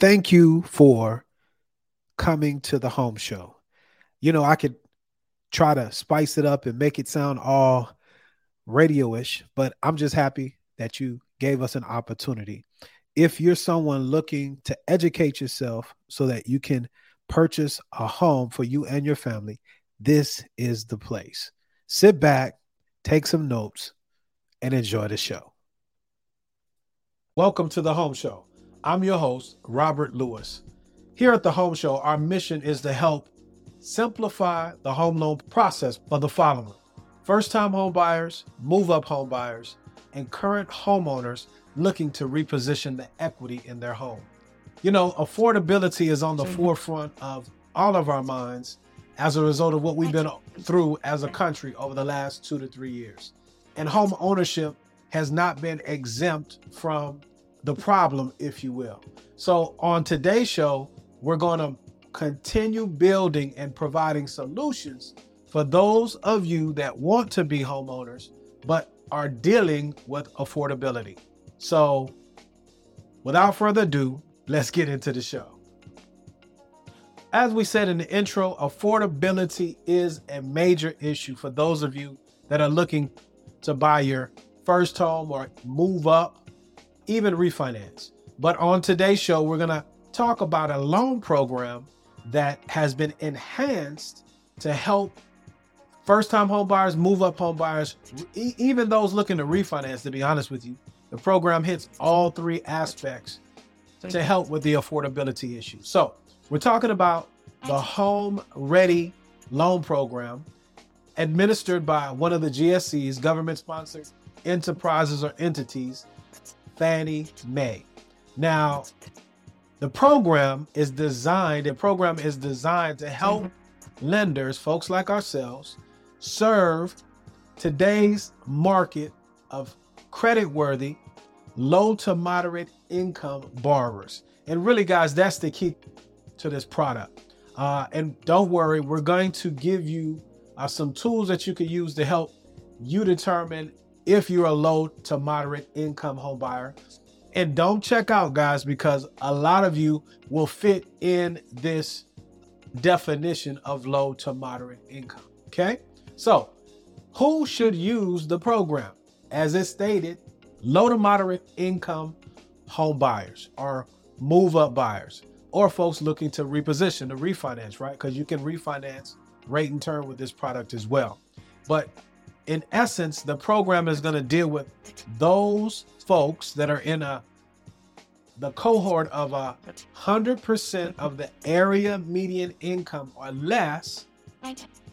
Thank you for coming to the home show. You know, I could try to spice it up and make it sound all radio-ish, but I'm just happy that you gave us an opportunity. If you're someone looking to educate yourself so that you can purchase a home for you and your family, this is the place. Sit back, take some notes, and enjoy the show. Welcome to the Home Show. I'm your host, Robert Lewis. Here at the Home Show, our mission is to help simplify the home loan process for the following: first-time home buyers, move-up home buyers, and current homeowners looking to reposition the equity in their home. You know, affordability is on the forefront of all of our minds as a result of what we've been through as a country over the last 2 to 3 years. And home ownership has not been exempt from the problem, if you will. So on today's show, we're going to continue building and providing solutions for those of you that want to be homeowners, but are dealing with affordability. So without further ado, let's get into the show. As we said in the intro, affordability is a major issue for those of you that are looking to buy your first home or move up, even refinance. But on today's show, we're going to talk about a loan program that has been enhanced to help first-time home buyers, move-up home buyers, even those looking to refinance, to be honest with you. The program hits all three aspects to help with the affordability issue. So we're talking about the HomeReady Loan Program, administered by one of the GSEs, government-sponsored enterprises or entities, Fannie Mae. Now, the program is designed to help lenders, folks like ourselves, serve today's market of creditworthy, low to moderate income borrowers. And really, guys, that's the key to this product. And don't worry, we're going to give you some tools that you can use to help you determine if you're a low to moderate income home buyer. And don't check out, guys, because a lot of you will fit in this definition of low to moderate income. Okay. So who should use the program? As it stated, low to moderate income home buyers or move up buyers or folks looking to reposition, to refinance, right? Because you can refinance rate and term with this product as well. But in essence, the program is going to deal with those folks that are in the cohort of 100% of the area median income or less,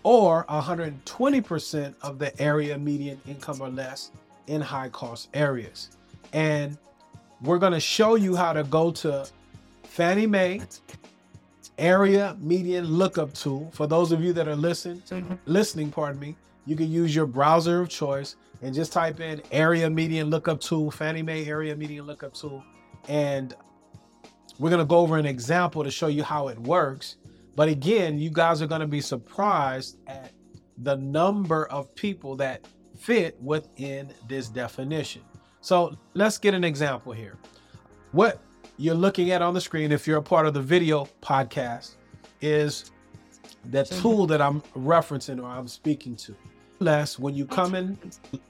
or 120% of the area median income or less in high cost areas. And we're going to show you how to go to Fannie Mae area median lookup tool. For those of you that are listening, you can use your browser of choice and just type in area median lookup tool, Fannie Mae area median lookup tool. And we're going to go over an example to show you how it works. But again, you guys are going to be surprised at the number of people that fit within this definition. So let's get an example here. What you're looking at on the screen, if you're a part of the video podcast, is the tool that I'm referencing or I'm speaking to. Less, when you come in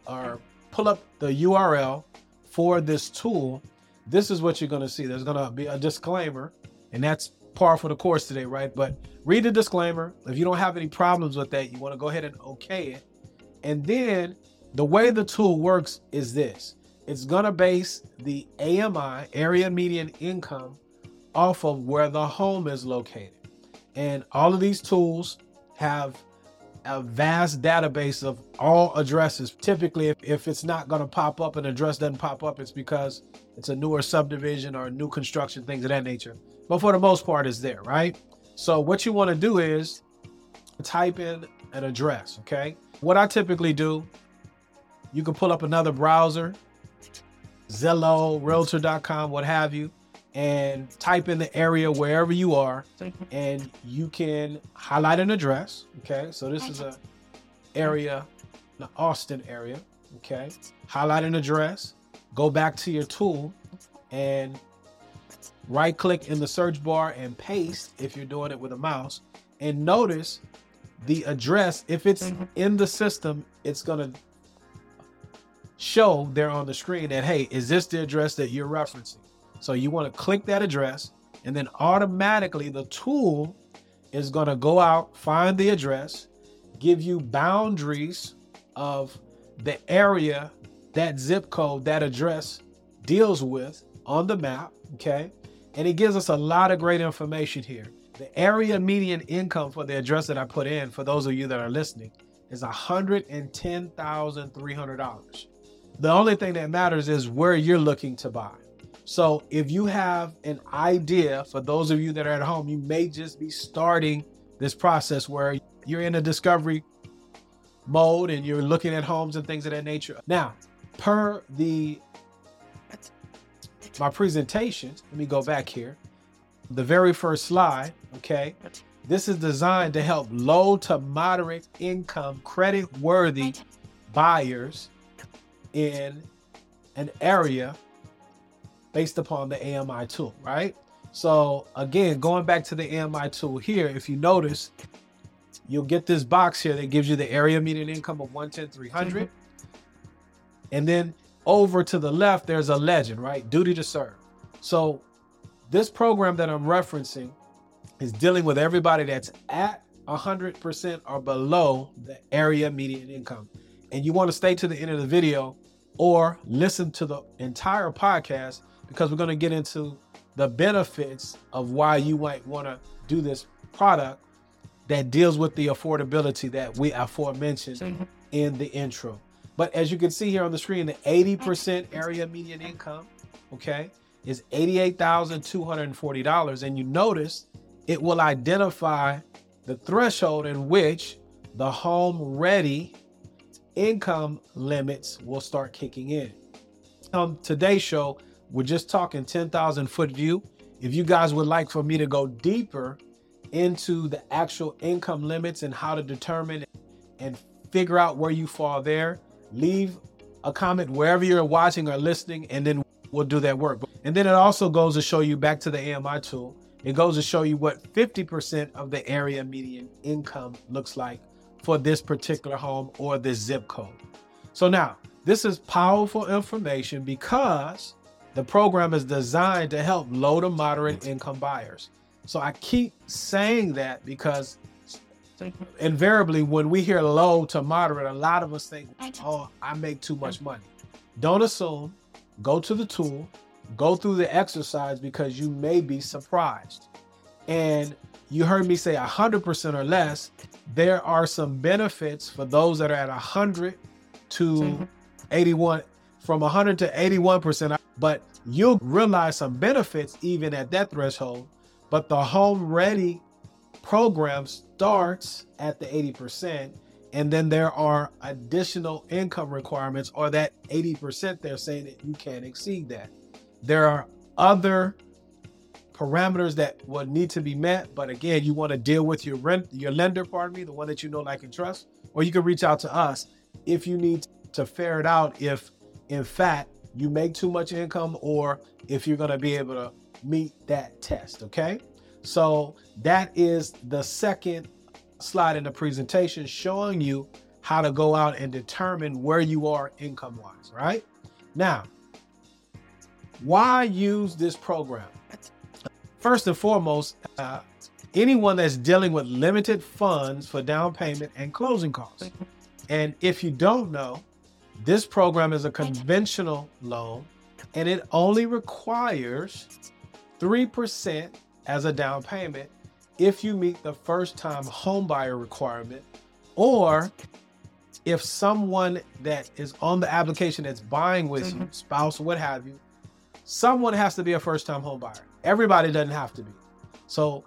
or pull up the URL for this tool, this is what you're going to see. There's going to be a disclaimer, and that's par for the course today, right? But read the disclaimer. If you don't have any problems with that, you want to go ahead and okay it. And then the way the tool works is this. It's going to base the AMI, area median income, off of where the home is located. And all of these tools have a vast database of all addresses. Typically, if it's not going to pop up, an address doesn't pop up, it's because it's a newer subdivision or new construction, things of that nature. But for the most part, it's there, right? So what you want to do is type in an address, okay? What I typically do, you can pull up another browser, Zillow, Realtor.com, what have you, and type in the area wherever you are, and you can highlight an address. Okay, so this is the Austin area. Okay, highlight an address, go back to your tool, and right click in the search bar and paste if you're doing it with a mouse, and notice the address. If it's in the system, it's going to show there on the screen that, hey, is this the address that you're referencing? So you want to click that address, and then automatically the tool is going to go out, find the address, give you boundaries of the area that zip code, that address deals with on the map. Okay. And it gives us a lot of great information here. The area median income for the address that I put in, for those of you that are listening, is $110,300. The only thing that matters is where you're looking to buy. So if you have an idea, for those of you that are at home, you may just be starting this process where you're in a discovery mode and you're looking at homes and things of that nature. Now, per my presentation, let me go back here. The very first slide, okay? This is designed to help low to moderate income credit-worthy buyers in an area based upon the AMI tool, right? So again, going back to the AMI tool here, if you notice, you'll get this box here that gives you the area median income of $110,300. And then over to the left, there's a legend, right? Duty to serve. So this program that I'm referencing is dealing with everybody that's at 100% or below the area median income. And you want to stay to the end of the video or listen to the entire podcast, because we're going to get into the benefits of why you might want to do this product that deals with the affordability that we aforementioned in the intro. But as you can see here on the screen, the 80% area median income, okay, is $88,240. And you notice it will identify the threshold in which the HomeReady income limits will start kicking in. On today's show, we're just talking 10,000 foot view. If you guys would like for me to go deeper into the actual income limits and how to determine and figure out where you fall there, leave a comment wherever you're watching or listening, and then we'll do that work. And then it also goes to show you, back to the AMI tool, it goes to show you what 50% of the area median income looks like for this particular home or this zip code. So now, this is powerful information because the program is designed to help low to moderate income buyers. So I keep saying that because invariably when we hear low to moderate, a lot of us think, oh, I make too much money. Don't assume. Go to the tool, go through the exercise, because you may be surprised. And you heard me say 100% or less. There are some benefits for those that are at 100 to 81, from 100 to 81%, but you'll realize some benefits even at that threshold. But the HomeReady program starts at the 80%, and then there are additional income requirements, or that 80%, they're saying that you can't exceed that. There are other parameters that would need to be met, but again, you want to deal with your lender, the one that you know, like, and trust, or you can reach out to us if you need to ferret out if, in fact, you make too much income or if you're going to be able to meet that test, okay? So that is the second slide in the presentation, showing you how to go out and determine where you are income-wise, right? Now, why use this program? First and foremost, anyone that's dealing with limited funds for down payment and closing costs. And if you don't know, this program is a conventional loan, and it only requires 3% as a down payment if you meet the first-time homebuyer requirement, or if someone that is on the application that's buying with you, spouse, what have you, someone has to be a first-time homebuyer. Everybody doesn't have to be. So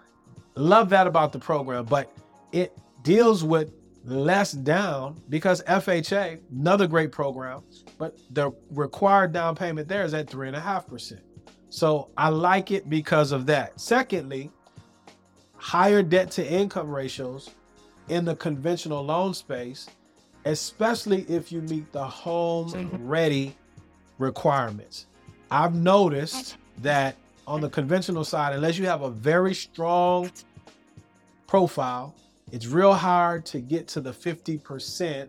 love that about the program, but it deals with less down, because FHA, another great program, but the required down payment there is at 3.5%. So I like it because of that. Secondly, higher debt to income ratios in the conventional loan space, especially if you meet the HomeReady requirements. I've noticed that on the conventional side, unless you have a very strong profile, it's real hard to get to the 50%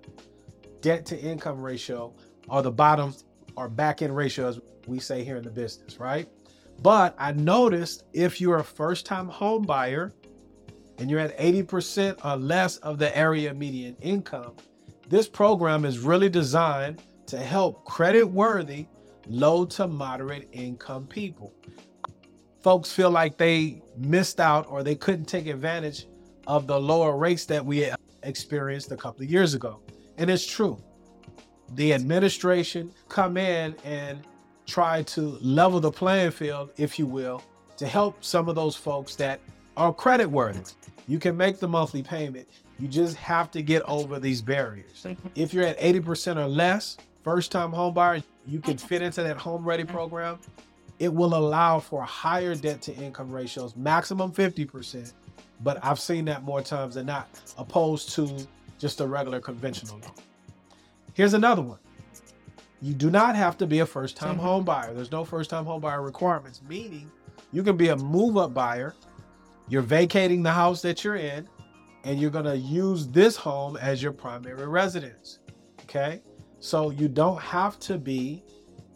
debt to income ratio, or the bottom or back end ratio, as we say here in the business, right? But I noticed if you're a first time home buyer and you're at 80% or less of the area median income, this program is really designed to help creditworthy, low to moderate income people. Folks feel like they missed out or they couldn't take advantage of the lower rates that we experienced a couple of years ago. And it's true. The administration come in and try to level the playing field, if you will, to help some of those folks that are creditworthy. You can make the monthly payment. You just have to get over these barriers. If you're at 80% or less, first-time home buyer, you can fit into that Home Ready program. It will allow for higher debt-to-income ratios, maximum 50%, but I've seen that more times than not, opposed to just a regular conventional loan. Here's another one. You do not have to be a first-time home buyer. There's no first-time home buyer requirements, meaning you can be a move-up buyer. You're vacating the house that you're in, and you're gonna use this home as your primary residence, okay? So you don't have to be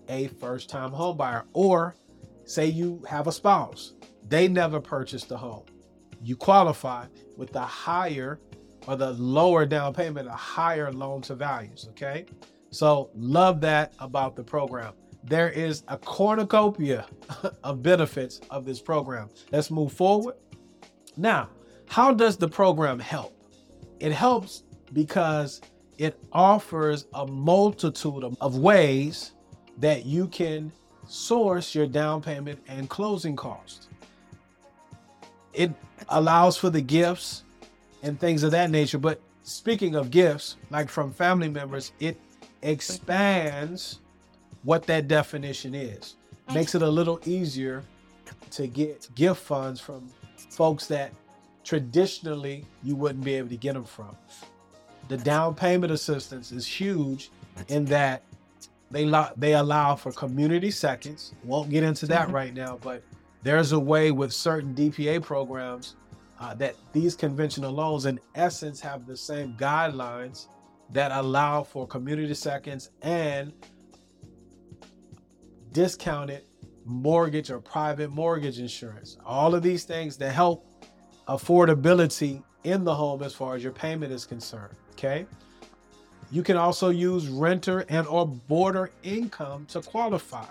a first-time home buyer, or say you have a spouse. They never purchased a home. You qualify with the higher or the lower down payment, a higher loan to values, okay? So love that about the program. There is a cornucopia of benefits of this program. Let's move forward. Now, how does the program help? It helps because it offers a multitude of ways that you can source your down payment and closing costs. It allows for the gifts and things of that nature. But speaking of gifts, like from family members, it expands what that definition is. Makes it a little easier to get gift funds from folks that traditionally you wouldn't be able to get them from. The down payment assistance is huge in that they allow for community seconds. Won't get into that right now, but there's a way with certain DPA programs that these conventional loans in essence have the same guidelines that allow for community seconds and discounted mortgage or private mortgage insurance. All of these things that help affordability in the home as far as your payment is concerned, okay? You can also use renter and or boarder income to qualify.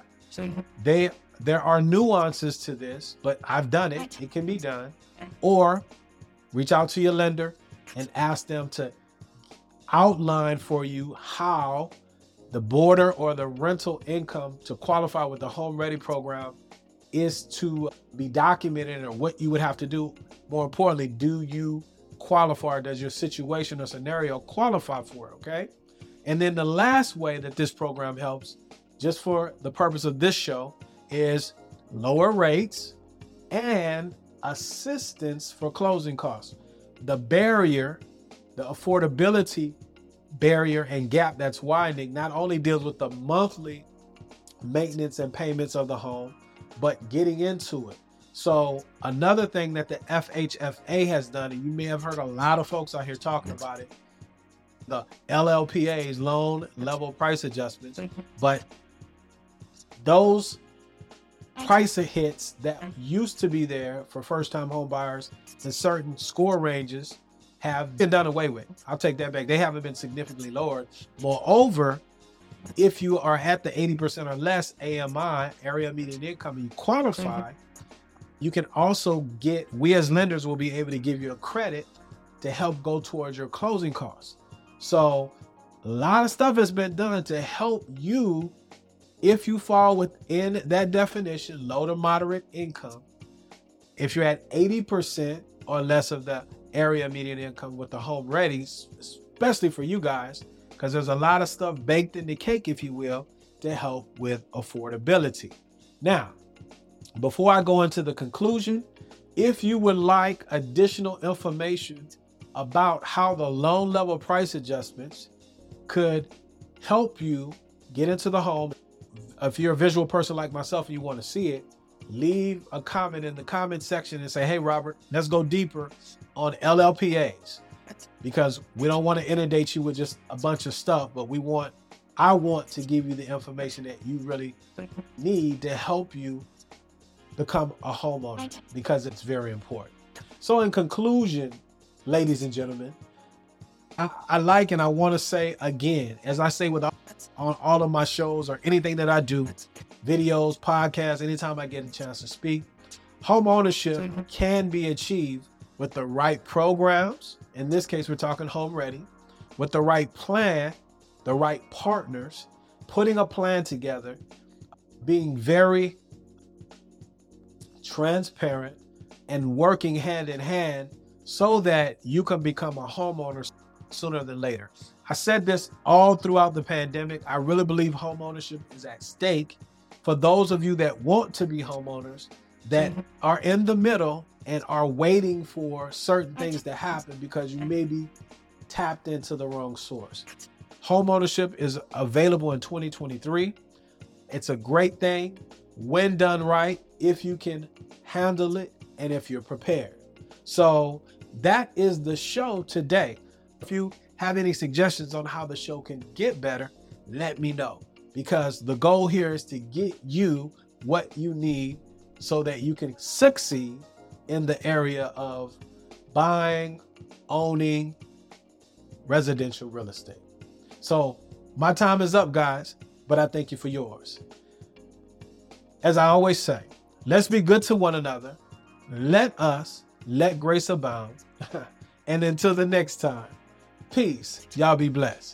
There are nuances to this, but I've done it. It can be done. Or reach out to your lender and ask them to outline for you how the boarder or the rental income to qualify with the Home Ready program is to be documented, or what you would have to do. More importantly, do you qualify? Or does your situation or scenario qualify for it? Okay. And then the last way that this program helps, just for the purpose of this show, is lower rates and assistance for closing costs. The barrier, the affordability barrier and gap that's widening, not only deals with the monthly maintenance and payments of the home, but getting into it. So another thing that the FHFA has done, and you may have heard a lot of folks out here talking about it, the LLPAs, loan level price adjustments, but those price hits that used to be there for first-time home buyers in certain score ranges have been done away with. I'll take that back. They haven't been significantly lowered. Moreover, if you are at the 80% or less AMI, area median income, and you qualify, you can also get, we as lenders will be able to give you a credit to help go towards your closing costs. So a lot of stuff has been done to help you, if you fall within that definition, low to moderate income, if you're at 80% or less of the area median income with the Home Ready, especially for you guys, because there's a lot of stuff baked in the cake, if you will, to help with affordability. Now, before I go into the conclusion, if you would like additional information about how the loan level price adjustments could help you get into the home, if you're a visual person like myself and you want to see it, leave a comment in the comment section and say, hey, Robert, let's go deeper on LLPAs, because we don't want to inundate you with just a bunch of stuff, but we want, I want to give you the information that you really need to help you become a homeowner, because it's very important. So in conclusion, ladies and gentlemen, I like, and I want to say again, as I say with on all of my shows or anything that I do, videos, podcasts, anytime I get a chance to speak, home ownership can be achieved with the right programs. In this case, we're talking Home Ready, with the right plan, the right partners, putting a plan together, being very transparent and working hand in hand so that you can become a homeowner sooner than later. I said this all throughout the pandemic. I really believe homeownership is at stake for those of you that want to be homeowners, that are in the middle and are waiting for certain things to happen because you may be tapped into the wrong source. Homeownership is available in 2023. It's a great thing when done right, if you can handle it and if you're prepared. So that is the show today. If you have any suggestions on how the show can get better, let me know, because the goal here is to get you what you need so that you can succeed in the area of buying, owning residential real estate. So my time is up, guys, but I thank you for yours. As I always say, let's be good to one another. Let us let grace abound. And until the next time, peace. Y'all be blessed.